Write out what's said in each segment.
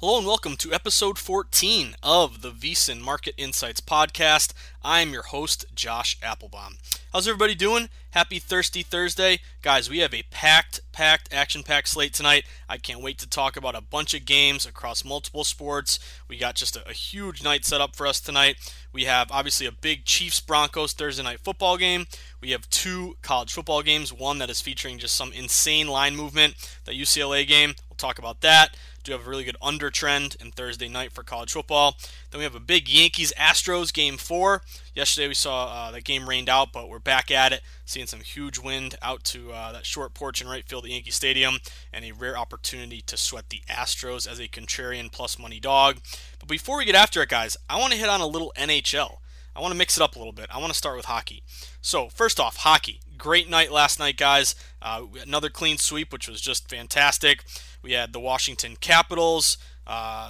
Hello and welcome to episode 14 of the VSIN Market Insights podcast. I'm your host, Josh Applebaum. How's everybody doing? Happy Thirsty Thursday. Guys, we have a packed, action-packed slate tonight. I can't wait to talk about a bunch of games across multiple sports. We got just a huge night set up for us tonight. We have, obviously, a big Chiefs-Broncos Thursday night football game. We have two college football games, one that is featuring just some insane line movement, the UCLA game. We'll talk about that. We have a really good under trend in Thursday night for college football. Then we have a big Yankees-Astros Game 4. Yesterday we saw that game rained out, but we're back at it, seeing some huge wind out to that short porch in right field at Yankee Stadium, and a rare opportunity to sweat the Astros as a contrarian plus money dog. But before we get after it, guys, I want to hit on a little NHL. I want to mix it up a little bit. I want to start with hockey. So first off, hockey. Great night last night, guys. Another clean sweep, which was just fantastic. We had the Washington Capitals.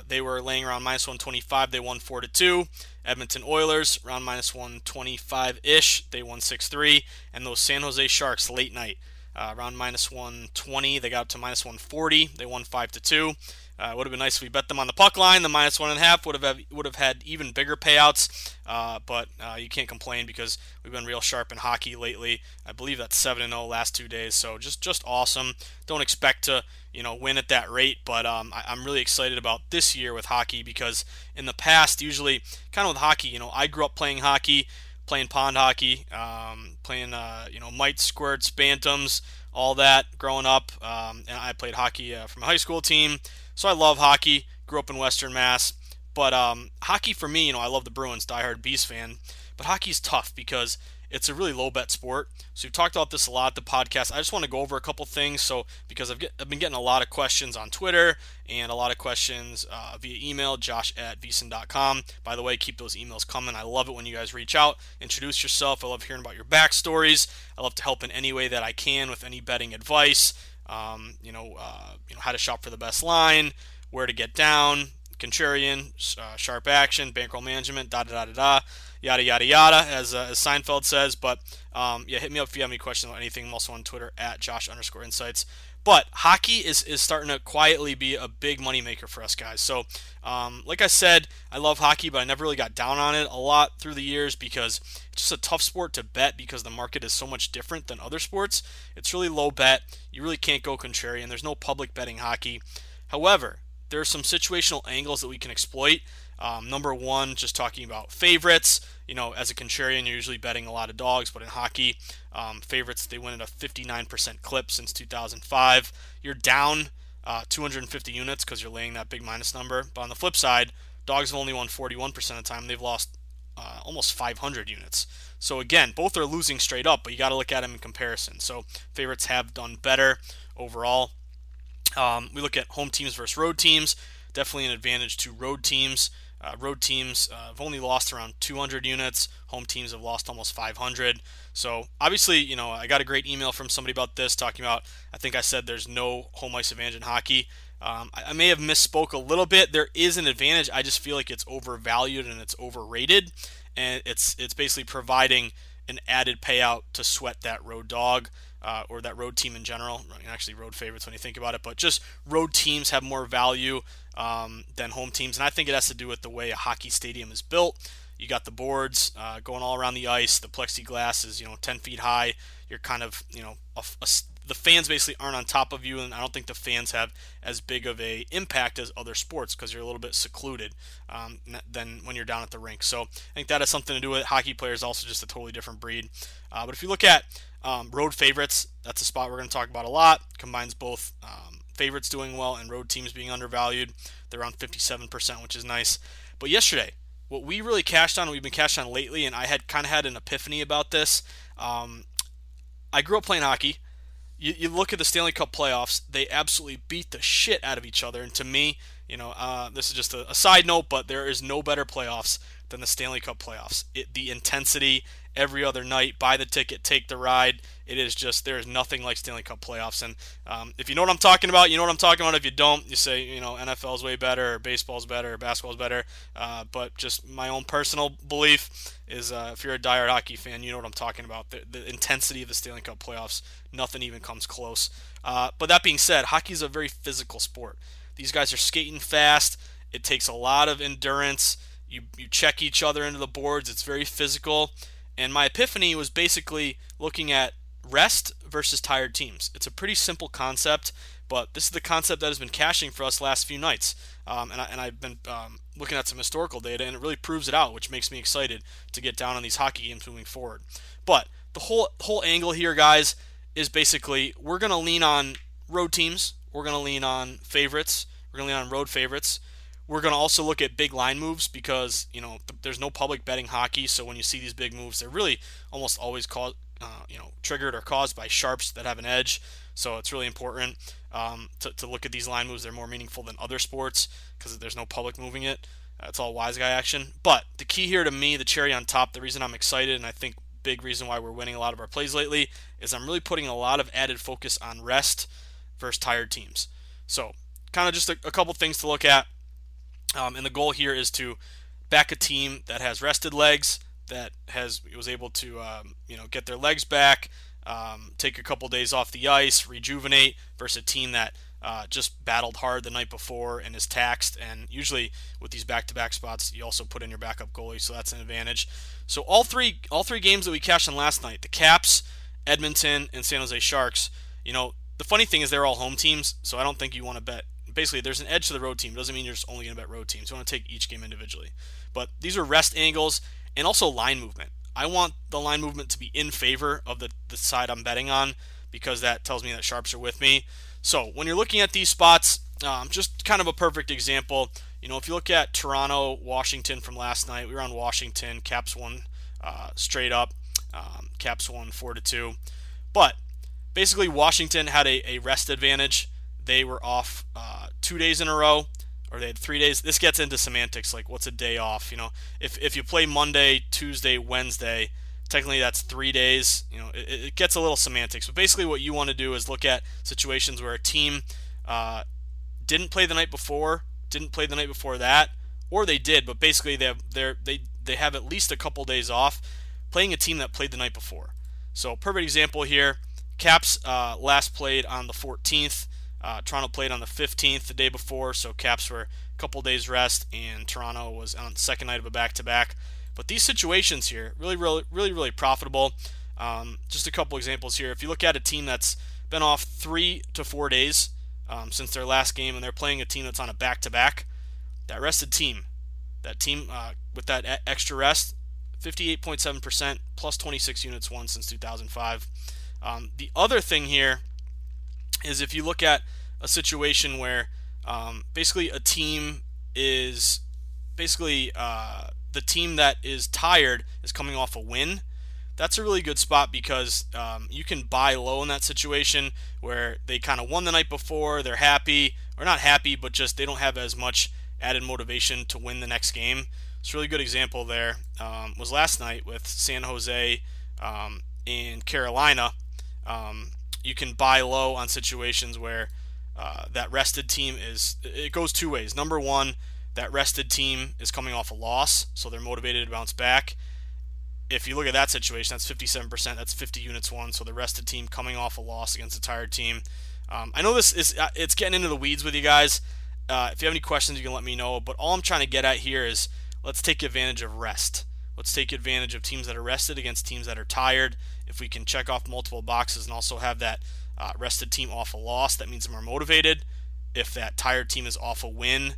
They were laying around minus 125. They won 4-2. Edmonton Oilers, around minus 125-ish. They won 6-3. And those San Jose Sharks late night, around minus 120. They got up to minus 140. They won 5-2. It would have been nice if we bet them on the puck line. The minus 1.5 would have had even bigger payouts, but you can't complain because we've been real sharp in hockey lately. I believe that's 7-0 last 2 days, so just awesome. Don't expect to win at that rate, but I'm really excited about this year with hockey because in the past, usually kind of with hockey, I grew up playing hockey, playing pond hockey, playing mites, squirts, bantams, all that growing up, and I played hockey for my high school team. So I love hockey, grew up in Western Mass, but hockey for me, I love the Bruins, diehard Bees fan, but hockey's tough because it's a really low bet sport. So we've talked about this a lot, the podcast. I just want to go over a couple things because I've been getting a lot of questions on Twitter and a lot of questions via email, josh@vsin.com. By the way, keep those emails coming. I love it when you guys reach out, introduce yourself. I love hearing about your backstories. I love to help in any way that I can with any betting advice. How to shop for the best line, where to get down, contrarian, sharp action, bankroll management, yada, yada, yada, as Seinfeld says. But hit me up if you have any questions about anything. I'm also on Twitter at Josh_insights. But hockey is starting to quietly be a big moneymaker for us guys. So, like I said, I love hockey, but I never really got down on it a lot through the years because it's just a tough sport to bet because the market is so much different than other sports. It's really low bet. You really can't go contrarian. There's no public betting hockey. However, there are some situational angles that we can exploit. Number one, just talking about favorites. You know, as a contrarian, you're usually betting a lot of dogs, but in hockey, favorites, they win at a 59% clip since 2005. You're down 250 units because you're laying that big minus number. But on the flip side, dogs have only won 41% of the time. They've lost almost 500 units. So again, both are losing straight up, but you got to look at them in comparison. So favorites have done better overall. We look at home teams versus road teams. Definitely an advantage to road teams. Road teams have only lost around 200 units. Home teams have lost almost 500. So obviously, you know, I got a great email from somebody about this talking about, I think I said there's no home ice advantage in hockey. I may have misspoke a little bit. There is an advantage. I just feel like it's overvalued and it's overrated. And it's basically providing an added payout to sweat that road dog. Or that road team in general, actually road favorites when you think about it, but just road teams have more value than home teams. And I think it has to do with the way a hockey stadium is built. You got the boards going all around the ice. The plexiglass is, 10 feet high. You're kind of, the fans basically aren't on top of you. And I don't think the fans have as big of a impact as other sports because you're a little bit secluded than when you're down at the rink. So I think that has something to do with it. Hockey players also just a totally different breed. But if you look at road favorites, that's a spot we're going to talk about a lot. Combines both favorites doing well and road teams being undervalued. They're around 57%, which is nice. But yesterday, what we really cashed on, we've been cashed on lately, and I had an epiphany about this. I grew up playing hockey. You look at the Stanley Cup playoffs, they absolutely beat the shit out of each other. And to me, this is just a side note, but there is no better playoffs than the Stanley Cup playoffs. The intensity every other night, buy the ticket, take the ride. It is just, there is nothing like Stanley Cup playoffs. And if you know what I'm talking about, you know what I'm talking about. If you don't, you say, NFL's way better, or baseball's better, or basketball's better. But just my own personal belief is if you're a diehard hockey fan, you know what I'm talking about. The intensity of the Stanley Cup playoffs, nothing even comes close. But that being said, hockey is a very physical sport. These guys are skating fast. It takes a lot of endurance. You check each other into the boards. It's very physical. And my epiphany was basically looking at rest versus tired teams. It's a pretty simple concept, but this is the concept that has been cashing for us last few nights. I've been looking at some historical data, and it really proves it out, which makes me excited to get down on these hockey games moving forward. But the whole angle here, guys, is basically we're going to lean on road teams. We're going to lean on favorites. We're going to lean on road favorites. We're going to also look at big line moves because, there's no public betting hockey. So when you see these big moves, they're really almost always caused, triggered or caused by sharps that have an edge. So it's really important to look at these line moves. They're more meaningful than other sports because there's no public moving it. It's all wise guy action. But the key here to me, the cherry on top, the reason I'm excited and I think big reason why we're winning a lot of our plays lately is I'm really putting a lot of added focus on rest versus tired teams. So kind of just a couple things to look at. And the goal here is to back a team that has rested legs, that was able to get their legs back, take a couple days off the ice, rejuvenate, versus a team that just battled hard the night before and is taxed. And usually with these back-to-back spots, you also put in your backup goalie, so that's an advantage. So all three games that we cashed on last night, the Caps, Edmonton, and San Jose Sharks. The funny thing is they're all home teams, so I don't think you want to bet. Basically, there's an edge to the road team. It doesn't mean you're just only going to bet road teams. You want to take each game individually. But these are rest angles and also line movement. I want the line movement to be in favor of the side I'm betting on because that tells me that sharps are with me. So when you're looking at these spots, just kind of a perfect example. If you look at Toronto, Washington from last night, we were on Washington. Caps won straight up. Caps won 4-2. But basically, Washington had a rest advantage. They were off 2 days in a row, or they had 3 days. This gets into semantics, like what's a day off? If you play Monday, Tuesday, Wednesday, technically that's 3 days. It gets a little semantics. But basically what you want to do is look at situations where a team didn't play the night before, didn't play the night before that, or they did, but basically they have at least a couple days off playing a team that played the night before. So perfect example here. Caps last played on the 14th. Toronto played on the 15th, the day before, so Caps were a couple days rest, and Toronto was on the second night of a back-to-back. But these situations here, really profitable. Just a couple examples here. If you look at a team that's been off 3 to 4 days since their last game, and they're playing a team that's on a back-to-back, that rested team, with that extra rest, 58.7%, plus 26 units won since 2005. The other thing here is if you look at a situation where basically a team is the team that is tired is coming off a win, that's a really good spot because you can buy low in that situation where they kind of won the night before, they're happy, or not happy, but just they don't have as much added motivation to win the next game. It's a really good example there was last night with San Jose and Carolina. You can buy low on situations where that rested team it goes two ways. Number one, that rested team is coming off a loss, so they're motivated to bounce back. If you look at that situation, that's 57%, that's 50 units won, so the rested team coming off a loss against a tired team. I know this is it's getting into the weeds with you guys. If you have any questions, you can let me know. But all I'm trying to get at here is let's take advantage of rest. Let's take advantage of teams that are rested against teams that are tired. If we can check off multiple boxes and also have that rested team off a loss, that means they're more motivated. If that tired team is off a win,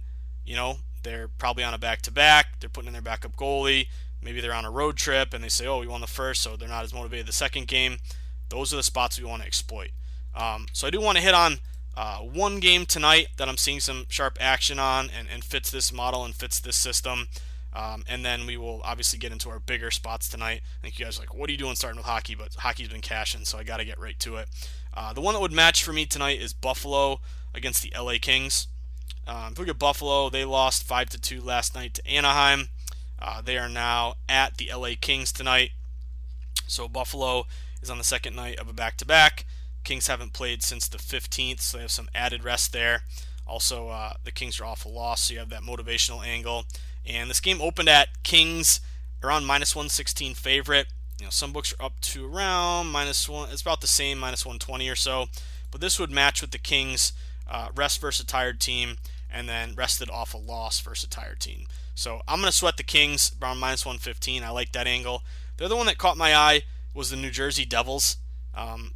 they're probably on a back-to-back. They're putting in their backup goalie. Maybe they're on a road trip and they say, we won the first, so they're not as motivated the second game. Those are the spots we want to exploit. So I do want to hit on one game tonight that I'm seeing some sharp action on and fits this model and fits this system. And then we will obviously get into our bigger spots tonight. I think you guys are like, what are you doing starting with hockey? But hockey's been cashing, so I got to get right to it. The one that would match for me tonight is Buffalo against the LA Kings. If we look at Buffalo, they lost 5-2 last night to Anaheim. They are now at the LA Kings tonight. So Buffalo is on the second night of a back-to-back. Kings haven't played since the 15th, so they have some added rest there. Also, the Kings are off a loss, so you have that motivational angle. And this game opened at Kings around minus 116 favorite. Some books are up to around minus one. It's about the same, minus 120 or so. But this would match with the Kings rest versus a tired team, and then rested off a loss versus a tired team. So I'm going to sweat the Kings around minus 115. I like that angle. The other one that caught my eye was the New Jersey Devils.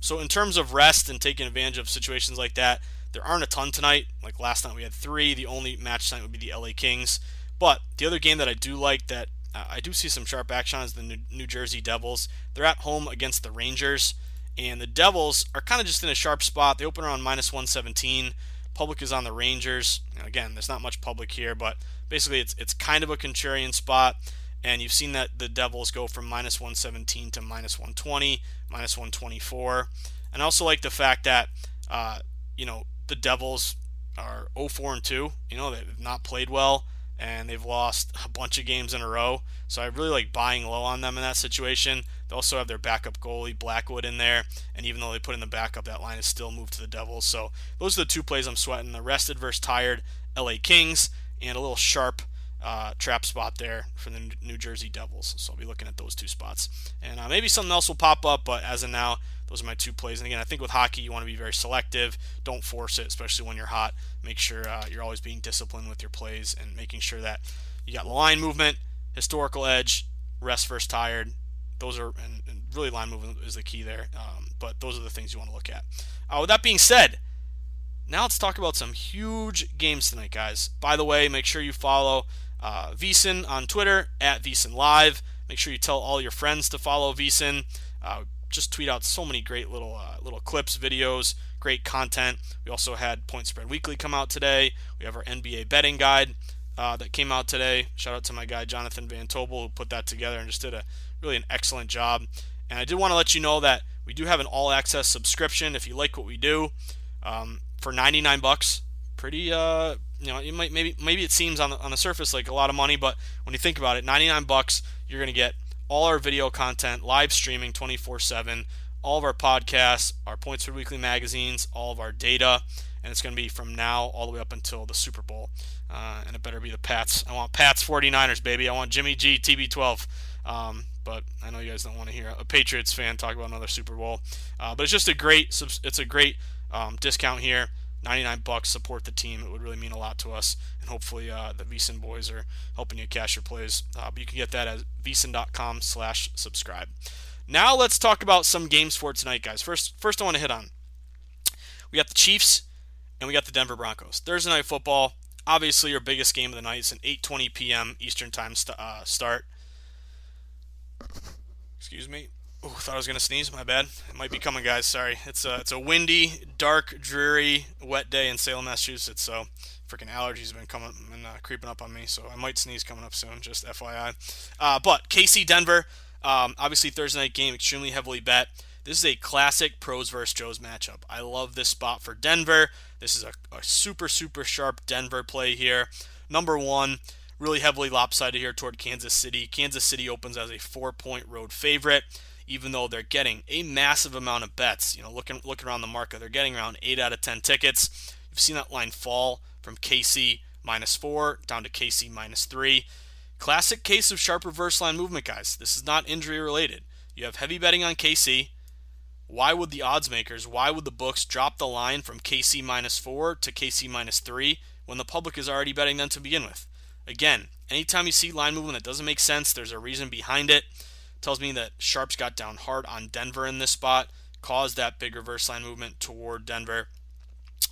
So in terms of rest and taking advantage of situations like that, there aren't a ton tonight. Like last night we had 3. The only match tonight would be the LA Kings. But the other game that I do like that I do see some sharp action on is the New Jersey Devils. They're at home against the Rangers. And the Devils are kind of just in a sharp spot. They open around minus 117. Public is on the Rangers. Again, there's not much public here, but basically it's kind of a contrarian spot. And you've seen that the Devils go from minus 117 to minus 120, minus 124. And I also like the fact that, the Devils are 0-4-2. They've not played well, and they've lost a bunch of games in a row. So I really like buying low on them in that situation. They also have their backup goalie, Blackwood, in there. And even though they put in the backup, that line is still moved to the Devils. So those are the two plays I'm sweating. The rested versus tired LA Kings and a little sharp trap spot there for the New Jersey Devils. So I'll be looking at those two spots. And maybe something else will pop up, but as of now, those are my two plays. And again, I think with hockey, you want to be very selective. Don't force it, especially when you're hot. Make sure you're always being disciplined with your plays and making sure that you got line movement, historical edge, rest versus tired. Those are, and really line movement is the key there. But those are the things you want to look at. With that being said, now let's talk about some huge games tonight, guys. By the way, make sure you follow VSIN on Twitter, at VSIN Live. Make sure you tell all your friends to follow VSIN. Just tweet out so many great little clips, videos, great content. We also had Point Spread Weekly come out today. We have our NBA betting guide that came out today. Shout out to my guy Jonathan Van Tobel who put that together and just did an excellent job. And I did want to let you know that we do have an all-access subscription if you like what we do for $99. Pretty it might maybe it seems on the surface like a lot of money, but when you think about it, $99 you're gonna get all our video content, live streaming 24/7, all of our podcasts, our Points for Weekly magazines, all of our data, and it's going to be from now all the way up until the Super Bowl. And it better be the Pats. I want Pats 49ers, baby. I want Jimmy G, TB12. But I know you guys don't want to hear a Patriots fan talk about another Super Bowl. But it's just a great discount here. $99, support the team. It would really mean a lot to us, and hopefully the VSIN boys are helping you cash your plays. But you can get that at vsin.com/subscribe. Now let's talk about some games for tonight, guys. First I want to hit on. We got the Chiefs, and we got the Denver Broncos. Thursday Night Football, obviously your biggest game of the night. It's an 8:20 p.m. Eastern Time start. Excuse me. Oh, I thought I was going to sneeze. My bad. It might be coming, guys. Sorry. It's a windy, dark, dreary, wet day in Salem, Massachusetts, so freaking allergies have been creeping up on me, so I might sneeze coming up soon, just FYI. But KC Denver, obviously Thursday night game, extremely heavily bet. This is a classic pros versus Joes matchup. I love this spot for Denver. This is a super, super sharp Denver play here. Number one, really heavily lopsided here toward Kansas City. Kansas City opens as a 4-point road favorite, even though they're getting a massive amount of bets. You know, looking around the market, they're getting around 8 out of 10 tickets. You've seen that line fall from KC -4 down to KC -3. Classic case of sharp reverse line movement, guys. This is not injury related. You have heavy betting on KC. Why would the odds makers, why would the books drop the line from KC -4 to KC -3 when the public is already betting them to begin with? Again, anytime you see line movement that doesn't make sense, there's a reason behind it. Tells me that sharps got down hard on Denver in this spot, caused that big reverse line movement toward Denver.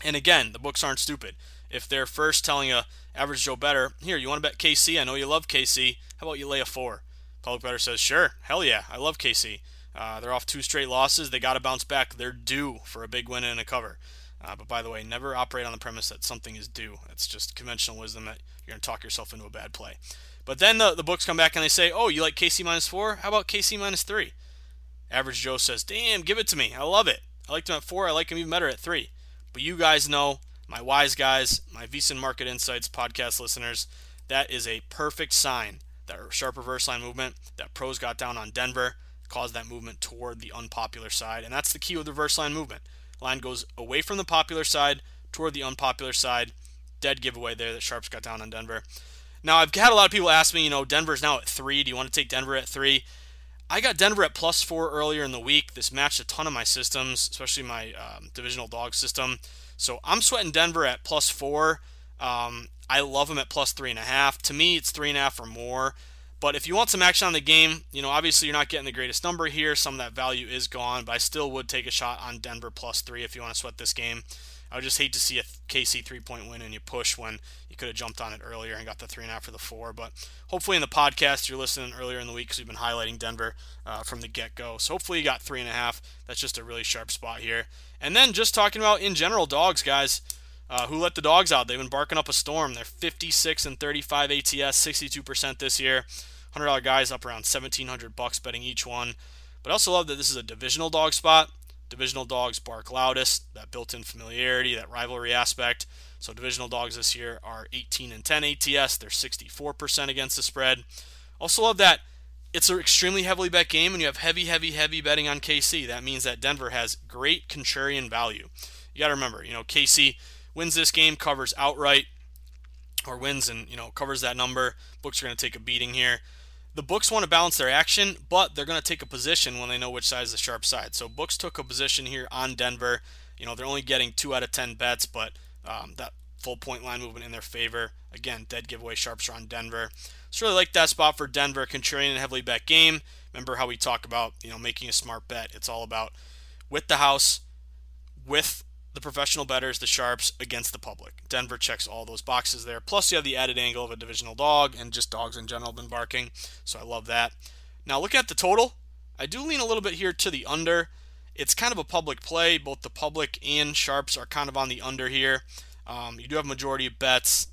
And again, the books aren't stupid. If they're first telling a average Joe better, here, you want to bet KC? I know you love KC. How about you lay a 4? Public better says, sure, hell yeah, I love KC. They're off 2 straight losses. They got to bounce back. They're due for a big win and a cover. But by the way, never operate on the premise that something is due. That's just conventional wisdom that you're going to talk yourself into a bad play. But then the books come back and they say, oh, you like KC -4? How about KC -3? Average Joe says, damn, give it to me. I love it. I liked him at 4. I like him even better at 3. But you guys know, my wise guys, my VSIN Market Insights podcast listeners, that is a perfect sign, that sharp reverse line movement that pros got down on Denver caused that movement toward the unpopular side. And that's the key with reverse line movement. Line goes away from the popular side toward the unpopular side. Dead giveaway there that sharps got down on Denver. Now, I've had a lot of people ask me, you know, Denver's now at 3. Do you want to take Denver at 3? I got Denver at +4 earlier in the week. This matched a ton of my systems, especially my divisional dog system. So I'm sweating Denver at +4. I love them at +3.5. To me, it's 3.5 or more. But if you want some action on the game, you know, obviously you're not getting the greatest number here. Some of that value is gone, but I still would take a shot on Denver +3 if you want to sweat this game. I would just hate to see a KC 3-point win and you push when you could have jumped on it earlier and got the 3.5 for the 4. But hopefully in the podcast, you're listening earlier in the week because we've been highlighting Denver from the get-go. So hopefully you got 3.5. That's just a really sharp spot here. And then just talking about in general dogs, guys. Who let the dogs out? They've been barking up a storm. They're 56 and 35 ATS, 62% this year. $100 guys up around $1,700 betting each one. But I also love that this is a divisional dog spot. Divisional dogs bark loudest. That built-in familiarity, that rivalry aspect. So divisional dogs this year are 18 and 10 ATS. They're 64% against the spread. Also love that it's an extremely heavily bet game, and you have heavy betting on KC. That means that Denver has great contrarian value. You got to remember, you know, KC wins this game, covers outright, or wins and, you know, covers that number. Books are going to take a beating here. The books want to balance their action, but they're going to take a position when they know which side is the sharp side. So books took a position here on Denver. You know, they're only getting 2 out of 10 bets, but that full point line movement in their favor. Again, dead giveaway sharps are on Denver. So really like that spot for Denver, contrarian and heavily bet game. Remember how we talk about, you know, making a smart bet. It's all about with the house, with the professional bettors, the sharps, against the public. Denver checks all those boxes there. Plus, you have the added angle of a divisional dog, and just dogs in general have been barking, so I love that. Now, looking at the total, I do lean a little bit here to the under. It's kind of a public play. Both the public and sharps are kind of on the under here. You do have a majority of bets,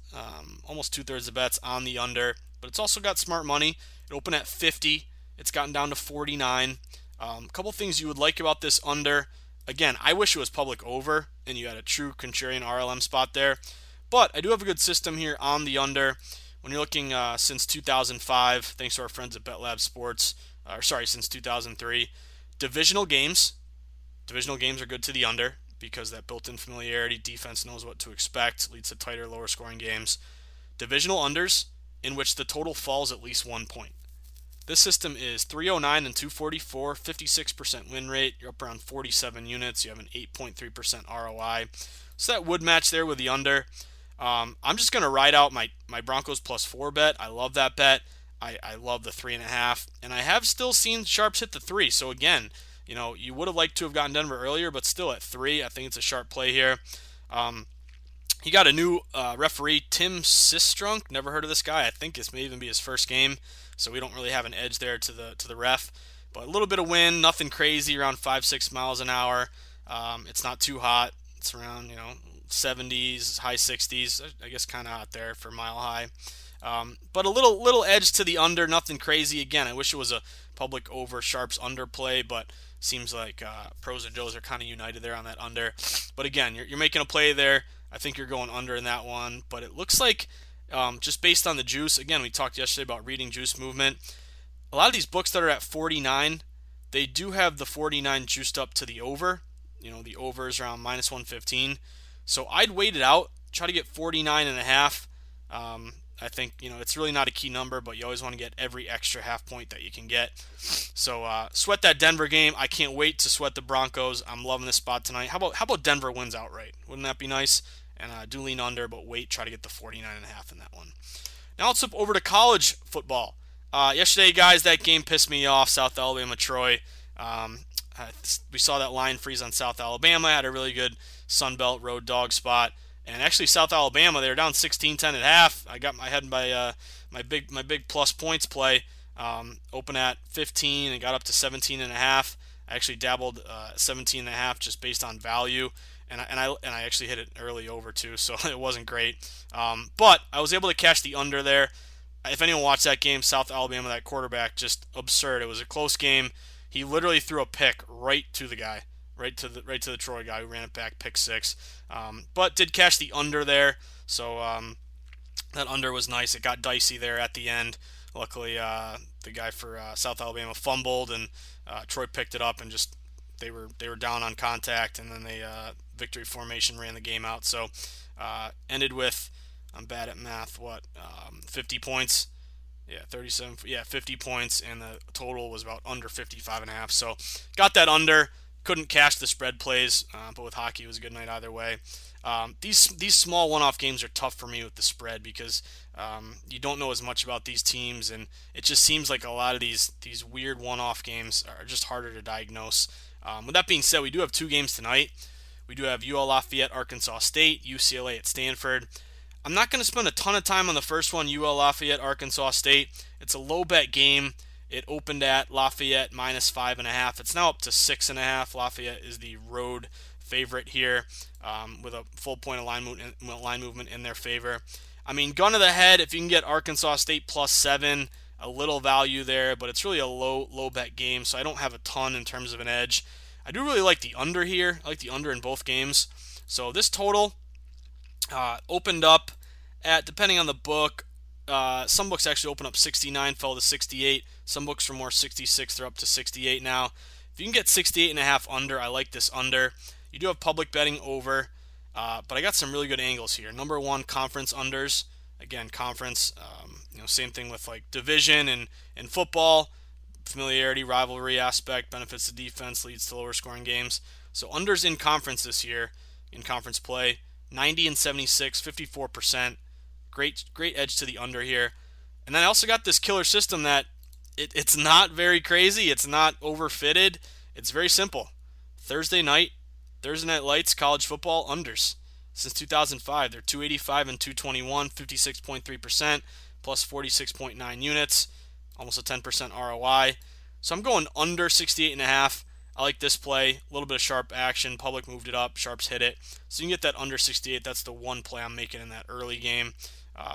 almost 2/3 of bets on the under, but it's also got smart money. It opened at 50. It's gotten down to 49. A couple things you would like about this under. Again, I wish it was public over and you had a true contrarian RLM spot there. But I do have a good system here on the under. When you're looking since 2005, thanks to our friends at BetLab Sports, since 2003, divisional games are good to the under because that built-in familiarity, defense knows what to expect, leads to tighter, lower scoring games. Divisional unders in which the total falls at least 1 point. This system is 309 and 244, 56% win rate. You're up around 47 units. You have an 8.3% ROI. So that would match there with the under. I'm just going to ride out my Broncos +4 bet. I love that bet. I love the 3.5. And I have still seen sharps hit the 3. So again, you know, you would have liked to have gotten Denver earlier, but still at 3, I think it's a sharp play here. He got a new referee, Tim Sistrunk. Never heard of this guy. I think this may even be his first game. So we don't really have an edge there to the ref. But a little bit of wind, nothing crazy, around 5-6 miles an hour. It's not too hot. It's around, 70s, high 60s, I guess, kind of out there for Mile High. But a little edge to the under, nothing crazy. Again, I wish it was a public over sharps under play, but seems like pros and joes are kind of united there on that under. But again, you're making a play there. I think you're going under in that one. But it looks like just based on the juice, again, we talked yesterday about reading juice movement. A lot of these books that are at 49, they do have the 49 juiced up to the over. The over is around minus 115. So I'd wait it out, try to get 49.5. I think, it's really not a key number, but you always want to get every extra half point that you can get. So sweat that Denver game. I can't wait to sweat the Broncos. I'm loving this spot tonight. How about Denver wins outright? Wouldn't that be nice? And do lean under, but wait, try to get the 49.5 in that one. Now let's flip over to college football. Yesterday, guys, that game pissed me off, South Alabama-Troy. We saw that line freeze on South Alabama. Had a really good Sunbelt road dog spot. And actually, South Alabama, they were down 16-10 at half. I got my head in my big plus points play. Open at 15 and got up to 17.5. I actually dabbled 17.5 just based on value, and I actually hit it early over too, so it wasn't great. But I was able to catch the under there. If anyone watched that game, South Alabama, that quarterback, just absurd. It was a close game. He literally threw a pick right to the guy. Right to the Troy guy who ran it back, pick six, but did catch the under there. So that under was nice. It got dicey there at the end. Luckily, the guy for South Alabama fumbled, and Troy picked it up, and just they were down on contact, and then they victory formation ran the game out. So ended with, I'm bad at math. What 50 points? Yeah, 37. Yeah, 50 points, and the total was about under 55.5. So got that under. Couldn't cash the spread plays, but with hockey, it was a good night either way. These small one-off games are tough for me with the spread because you don't know as much about these teams, and it just seems like a lot of these weird one-off games are just harder to diagnose. With that being said, we do have two games tonight. We do have UL Lafayette, Arkansas State, UCLA at Stanford. I'm not going to spend a ton of time on the first one, UL Lafayette, Arkansas State. It's a low-bet game. It opened at Lafayette minus 5.5. It's now up to 6.5. Lafayette is the road favorite here with a full point of line movement in their favor. I mean, gun to the head, if you can get Arkansas State +7, a little value there, but it's really a low bet game, so I don't have a ton in terms of an edge. I do really like the under here. I like the under in both games. So this total opened up at, depending on the book, some books actually open up 69, fell to 68. Some books were more 66. They're up to 68 now. If you can get 68.5 under, I like this under. You do have public betting over, but I got some really good angles here. Number one, conference unders. Again, conference, same thing with like division and football. Familiarity, rivalry aspect, benefits the defense, leads to lower scoring games. So unders in conference this year, in conference play, 90 and 76, 54%. Great edge to the under here. And then I also got this killer system that it's not very crazy. It's not overfitted. It's very simple. Thursday night lights, college football, unders. Since 2005, they're 285 and 221, 56.3%, plus 46.9 units, almost a 10% ROI. So I'm going under 68.5. I like this play. A little bit of sharp action. Public moved it up. Sharps hit it. So you can get that under 68. That's the one play I'm making in that early game.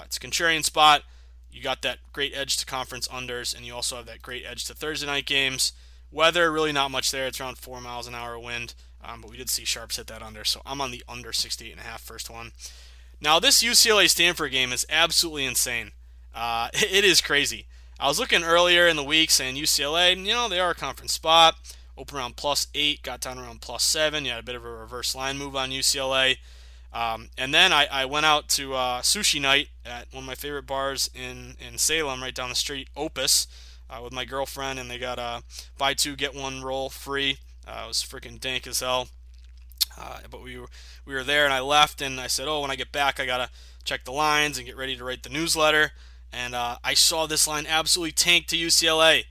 It's a contrarian spot. You got that great edge to conference unders, and you also have that great edge to Thursday night games. Weather, really not much there. It's around 4 miles an hour wind, but we did see sharps hit that under. So I'm on the under 68.5 first one. Now, this UCLA-Stanford game is absolutely insane. It is crazy. I was looking earlier in the week saying UCLA, they are a conference spot. Open around +8, got down around +7. You had a bit of a reverse line move on UCLA. And then I went out to sushi night at one of my favorite bars in Salem, right down the street, Opus. with my girlfriend, and they got a buy two, get one roll free. It was freaking dank as hell. But we were there, and I left, and I said, oh, when I get back, I got to check the lines and get ready to write the newsletter. And I saw this line absolutely tank to UCLA.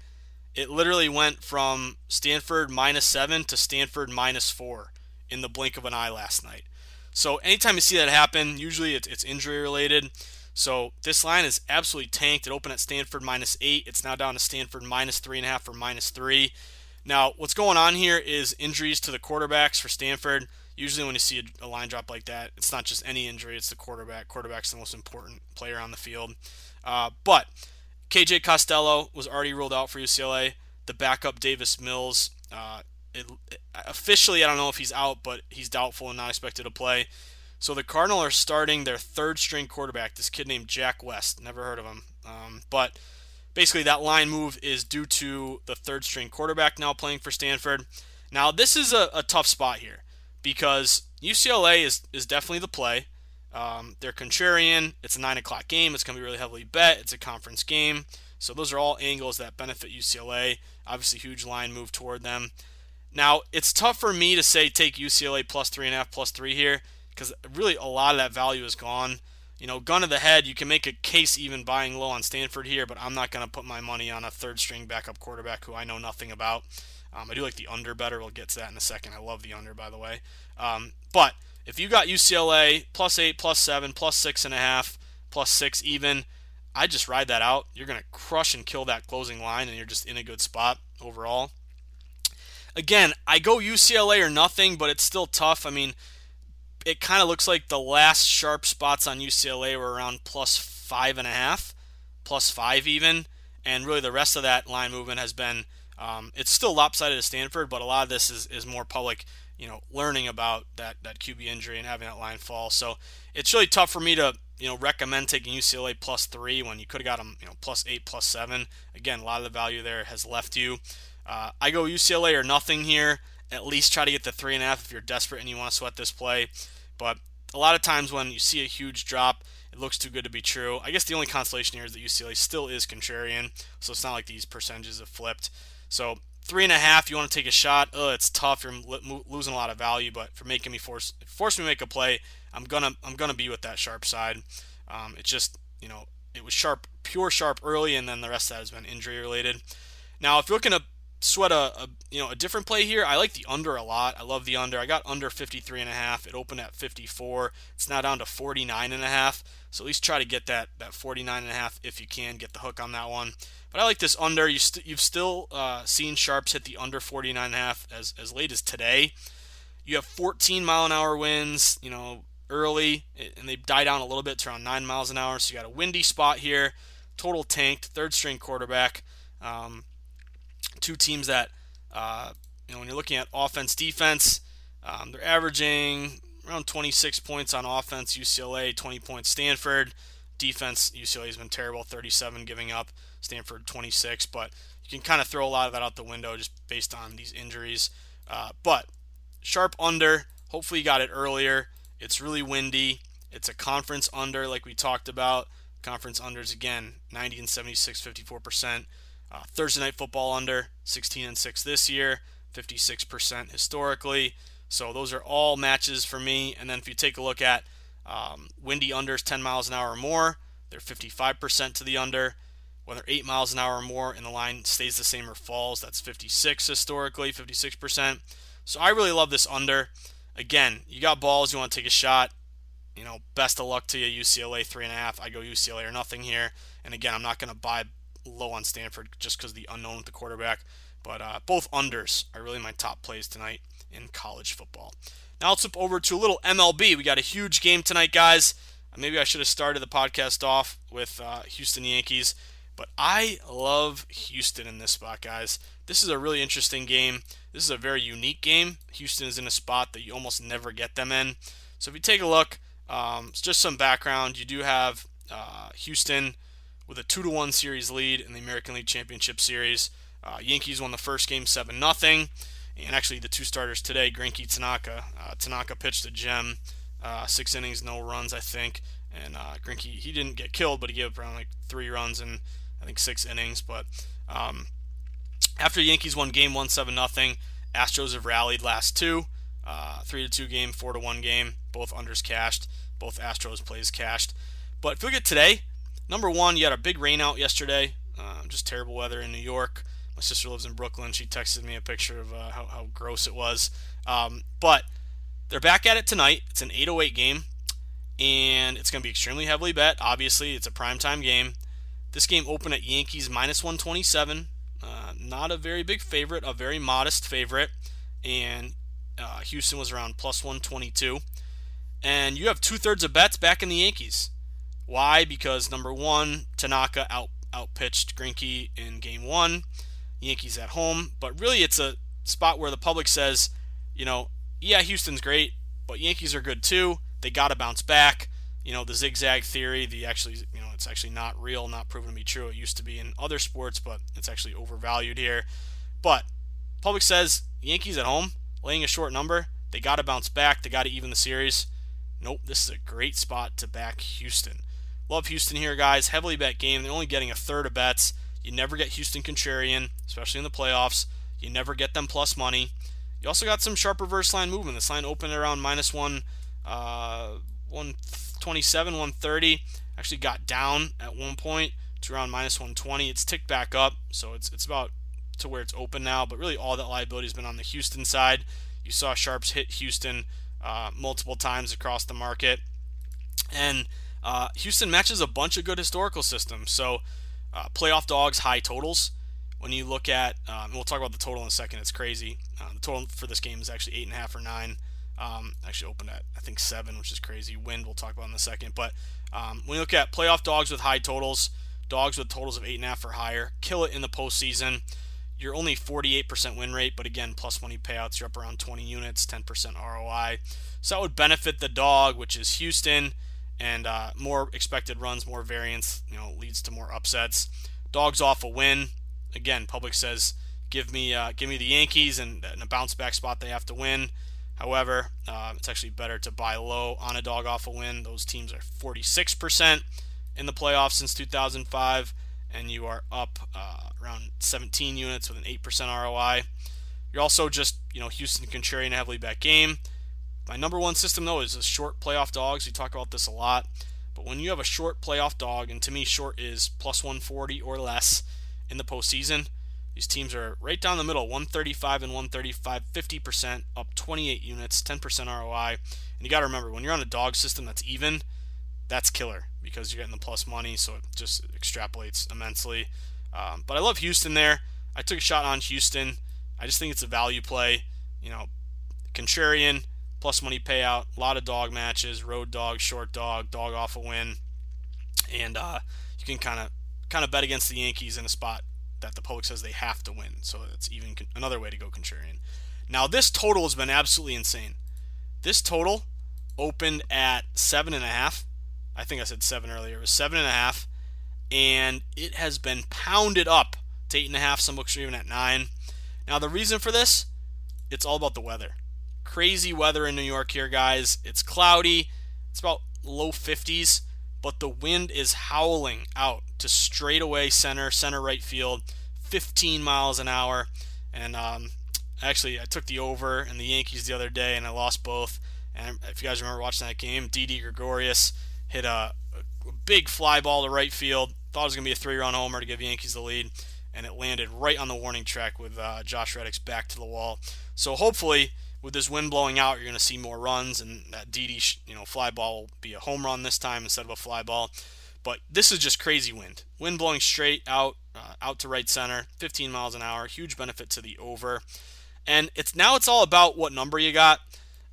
It literally went from Stanford -7 to Stanford -4 in the blink of an eye last night. So anytime you see that happen, usually it's injury related. So this line is absolutely tanked. It opened at Stanford -8. It's now down to Stanford -3.5 or -3. Now what's going on here is injuries to the quarterbacks for Stanford. Usually when you see a line drop like that, it's not just any injury. It's the quarterback. Quarterback's the most important player on the field. But K.J. Costello was already ruled out for UCLA. The backup Davis Mills, officially I don't know if he's out, but he's doubtful and not expected to play. So the Cardinal are starting their third-string quarterback, this kid named Jack West. Never heard of him. But basically that line move is due to the third-string quarterback now playing for Stanford. Now this is a tough spot here because UCLA is definitely the play. They're contrarian. It's a 9 o'clock game. It's going to be really heavily bet. It's a conference game. So those are all angles that benefit UCLA. Obviously, huge line move toward them. Now, it's tough for me to say take UCLA +3.5, +3 here because really a lot of that value is gone. You know, gun to the head, you can make a case even buying low on Stanford here, but I'm not going to put my money on a third-string backup quarterback who I know nothing about. I do like the under better. We'll get to that in a second. I love the under, by the way. But if you got UCLA +8, +7, +6.5, +6 even, I just ride that out. You're going to crush and kill that closing line, and you're just in a good spot overall. Again, I go UCLA or nothing, but it's still tough. I mean, it kind of looks like the last sharp spots on UCLA were around +5.5, +5 even, and really the rest of that line movement has been, it's still lopsided to Stanford, but a lot of this is more public, you know, learning about that QB injury and having that line fall. So it's really tough for me to, you know, recommend taking UCLA +3 when you could have got them, you know, +8, +7. Again, a lot of the value there has left you. I go UCLA or nothing here. At least try to get the 3.5 if you're desperate and you want to sweat this play. But a lot of times when you see a huge drop, it looks too good to be true. I guess the only consolation here is that UCLA still is contrarian, so it's not like these percentages have flipped. So 3.5, you want to take a shot. It's tough. You're losing a lot of value, but for making me force me to make a play, I'm gonna be with that sharp side. It's just, you know, it was pure sharp early, and then the rest of that has been injury related. Now, if you're looking to sweat a different play here, I like the under a lot. I love the under. I got under 53.5. It opened at 54. It's now down to 49.5. So at least try to get that 49.5 if you can. Get the hook on that one. But I like this under. You've still seen sharps hit the under 49.5 as late as today. You have 14-mile-an-hour winds, you know, early, and they die down a little bit to around 9 miles an hour. So you got a windy spot here. Total tanked, third-string quarterback. Two teams that, you know, when you're looking at offense, defense, they're averaging around 26 points on offense. UCLA 20 points. Stanford defense. UCLA has been terrible, 37 giving up. Stanford 26, but you can kind of throw a lot of that out the window just based on these injuries. But sharp under. Hopefully you got it earlier. It's really windy. It's a conference under, like we talked about. Conference unders again, 90 and 76, 54%. Thursday night football under, 16-6 this year, 56% historically. So those are all matches for me. And then if you take a look at windy unders 10 miles an hour or more, they're 55% to the under. Whether 8 miles an hour or more and the line stays the same or falls, that's 56 historically, 56%. So I really love this under. Again, you got balls, you want to take a shot. You know, best of luck to you, UCLA 3.5. I go UCLA or nothing here. And again, I'm not going to buy low on Stanford just because of the unknown with the quarterback. But both unders are really my top plays tonight in college football. Now let's flip over to a little MLB. We got a huge game tonight, guys. Maybe I should have started the podcast off with Houston Yankees. But I love Houston in this spot, guys. This is a really interesting game. This is a very unique game. Houston is in a spot that you almost never get them in. So if you take a look, it's just some background. You do have Houston with a 2-1 series lead in the American League Championship Series. Yankees won the first game 7-0. And actually the two starters today, Greinke, Tanaka. Tanaka pitched a gem, 6 innings, no runs, I think. And Greinke, he didn't get killed, but he gave up around like 3 runs and I think 6 innings. But after the Yankees won game 1, 7-0, Astros have rallied last two. 3-2 game, 4-1 game. Both unders cashed. Both Astros plays cashed. But if we look at today, number one, you had a big rain out yesterday. Just terrible weather in New York. My sister lives in Brooklyn. She texted me a picture of how gross it was. But they're back at it tonight. It's an 8:08 game, and it's going to be extremely heavily bet. Obviously, it's a primetime game. This game opened at Yankees -127. Not a very big favorite, a very modest favorite. And Houston was around +122. And you have 2/3 of bets back in the Yankees. Why? Because, number one, Tanaka outpitched Greinke in game one. Yankees at home. But really, it's a spot where the public says, you know, yeah, Houston's great, but Yankees are good too. They got to bounce back. You know, the zigzag theory, it's actually not real, not proven to be true. It used to be in other sports, but it's actually overvalued here. But public says Yankees at home, laying a short number. They got to bounce back. They got to even the series. Nope, this is a great spot to back Houston. Love Houston here, guys. Heavily bet game. They're only getting 1/3 of bets. You never get Houston contrarian, especially in the playoffs. You never get them plus money. You also got some sharp reverse line movement. This line opened around -127, 130. Actually got down at one point to around -120. It's ticked back up, so it's about to where it's open now. But really, all that liability has been on the Houston side. You saw sharps hit Houston multiple times across the market, and Houston matches a bunch of good historical systems. So playoff dogs, high totals. When you look at, and we'll talk about the total in a second, it's crazy. The total for this game is actually 8.5 or 9. Actually opened at, I think, 7, which is crazy. Wind, we'll talk about in a second. But when you look at playoff dogs with high totals, dogs with totals of 8.5 or higher, kill it in the postseason. You're only 48% win rate, but again, plus money payouts. You're up around 20 units, 10% ROI. So that would benefit the dog, which is Houston, and more expected runs, more variance, leads to more upsets. Dogs off a win. Again, public says, give me the Yankees and a bounce back spot they have to win. However, it's actually better to buy low on a dog off a win. Those teams are 46% in the playoffs since 2005, and you are up around 17 units with an 8% ROI. You're also just, Houston contrarian heavily bet game. My number one system, though, is the short playoff dogs. We talk about this a lot. But when you have a short playoff dog, and to me short is +140 or less in the postseason, these teams are right down the middle, 135 and 135, 50%, up 28 units, 10% ROI. And you got to remember, when you're on a dog system that's even, that's killer because you're getting the plus money, so it just extrapolates immensely. But I love Houston there. I took a shot on Houston. I just think it's a value play. Contrarian, plus money payout, a lot of dog matches, road dog, short dog, dog off a win. And you can kind of bet against the Yankees in a spot that the public says they have to win. So that's even another way to go contrarian. Now, this total has been absolutely insane. This total opened at 7.5. I think I said 7 earlier. It was 7.5. And it has been pounded up to 8.5. Some books are even at 9. Now, the reason for this, it's all about the weather. Crazy weather in New York here, guys. It's cloudy. It's about low 50s. But the wind is howling out to straightaway center right field, 15 miles an hour. And actually, I took the over and the Yankees the other day, and I lost both. And if you guys remember watching that game, DD Gregorius hit a big fly ball to right field. Thought it was going to be a 3-run homer to give Yankees the lead, and it landed right on the warning track with Josh Reddick's back to the wall. So hopefully, with this wind blowing out, you're going to see more runs, and that DD, fly ball will be a home run this time instead of a fly ball. But this is just crazy wind. Wind blowing straight out, out to right center, 15 miles an hour. Huge benefit to the over. And it's all about what number you got.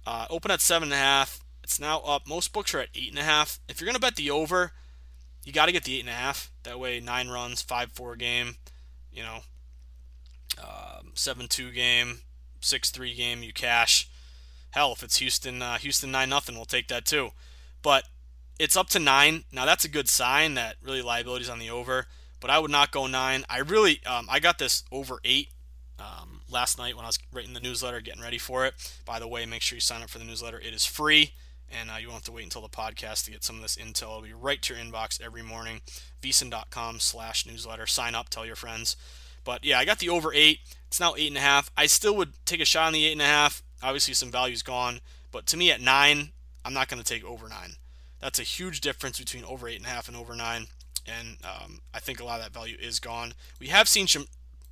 Open at 7.5. It's now up. Most books are at 8.5. If you're going to bet the over, you got to get the 8.5. That way, 9 runs, 5-4 game, 7-2 game. 6-3 game, you cash. Hell, if it's Houston 9-0, we'll take that too. But it's up to 9. Now, that's a good sign that really liability's on the over. But I would not go 9. I really, I got this over 8 last night when I was writing the newsletter, getting ready for it. By the way, make sure you sign up for the newsletter. It is free, and you won't have to wait until the podcast to get some of this intel. It'll be right to your inbox every morning. VSIN.com/newsletter. Sign up, tell your friends. But yeah, I got the over 8. It's now 8.5. I still would take a shot on the 8.5. Obviously, some value's gone. But to me, at 9, I'm not going to take over 9. That's a huge difference between over 8.5 and over 9. And I think a lot of that value is gone. We have seen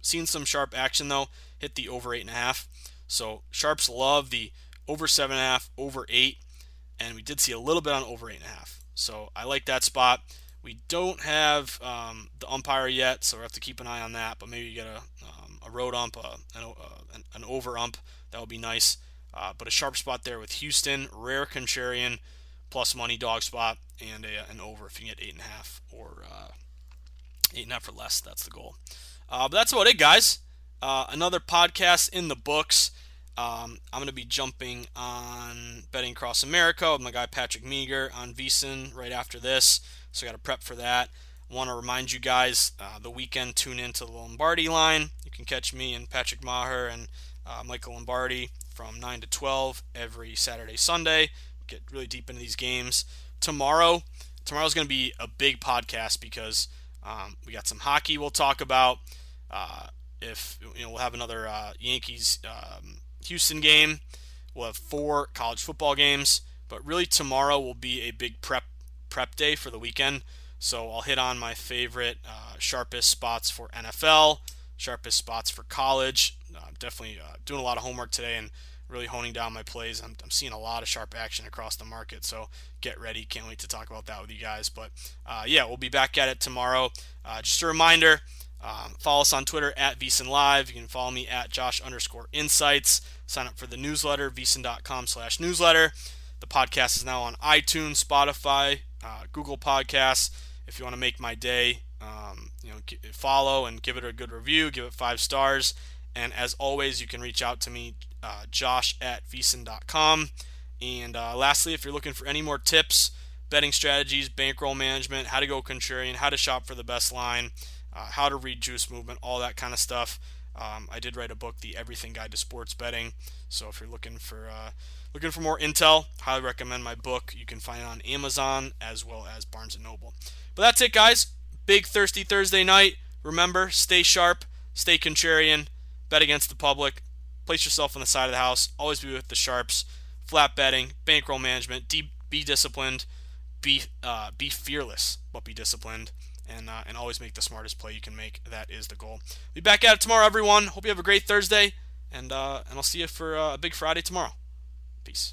some sharp action, though. Hit the over 8.5. So sharps love the over 7.5, over 8. And we did see a little bit on over 8.5. So I like that spot. We don't have the umpire yet, so we'll have to keep an eye on that. But maybe you get a road ump, an over ump. That would be nice. But a sharp spot there with Houston, rare contrarian, plus money dog spot, and an over if you can get 8.5 or 8.5 or less. That's the goal. But that's about it, guys. Another podcast in the books. I'm going to be jumping on Betting Across America with my guy Patrick Meager on VSIN right after this. So I got to prep for that. I want to remind you guys, the weekend, tune into the Lombardi Line. You can catch me and Patrick Meager and Michael Lombardi from 9 to 12 every Saturday, Sunday. Get really deep into these games. Tomorrow's going to be a big podcast because we got some hockey we'll talk about. If you know, we'll have another Yankees Houston game. We'll have 4 college football games. But really, tomorrow will be a big prep day for the weekend. So I'll hit on my favorite sharpest spots for NFL, sharpest spots for college. Definitely doing a lot of homework today and really honing down my plays. I'm seeing a lot of sharp action across the market, so get ready. Can't wait to talk about that with you guys. But yeah, we'll be back at it tomorrow. Just a reminder, follow us on Twitter at VSINLive. You can follow me at Josh_insights. Sign up for the newsletter, VSIN.com/newsletter. The podcast is now on iTunes, Spotify, Google Podcasts. If you want to make my day, follow and give it a good review. Give it 5 stars. And as always, you can reach out to me, josh@vsin.com. And lastly, if you're looking for any more tips, betting strategies, bankroll management, how to go contrarian, how to shop for the best line, how to read juice movement, all that kind of stuff, I did write a book, The Everything Guide to Sports Betting. So if you're looking for more intel, highly recommend my book. You can find it on Amazon as well as Barnes & Noble. But that's it, guys. Big Thirsty Thursday night. Remember, stay sharp, stay contrarian, bet against the public. Place yourself on the side of the house. Always be with the sharps. Flat betting, bankroll management. Be disciplined. Be fearless, but be disciplined. And always make the smartest play you can make. That is the goal. Be back at it tomorrow, everyone. Hope you have a great Thursday. And I'll see you for a big Friday tomorrow. Peace.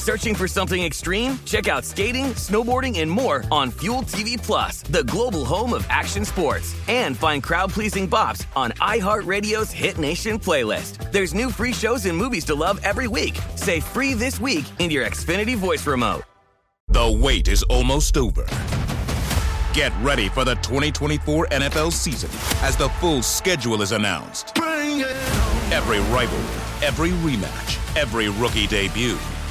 Searching for something extreme? Check out skating, snowboarding, and more on Fuel TV Plus, the global home of action sports. And find crowd-pleasing bops on iHeartRadio's Hit Nation playlist. There's new free shows and movies to love every week. Say free this week in your Xfinity voice remote. The wait is almost over. Get ready for the 2024 NFL season as the full schedule is announced. Bring it on. Every rivalry, every rematch, every rookie debut,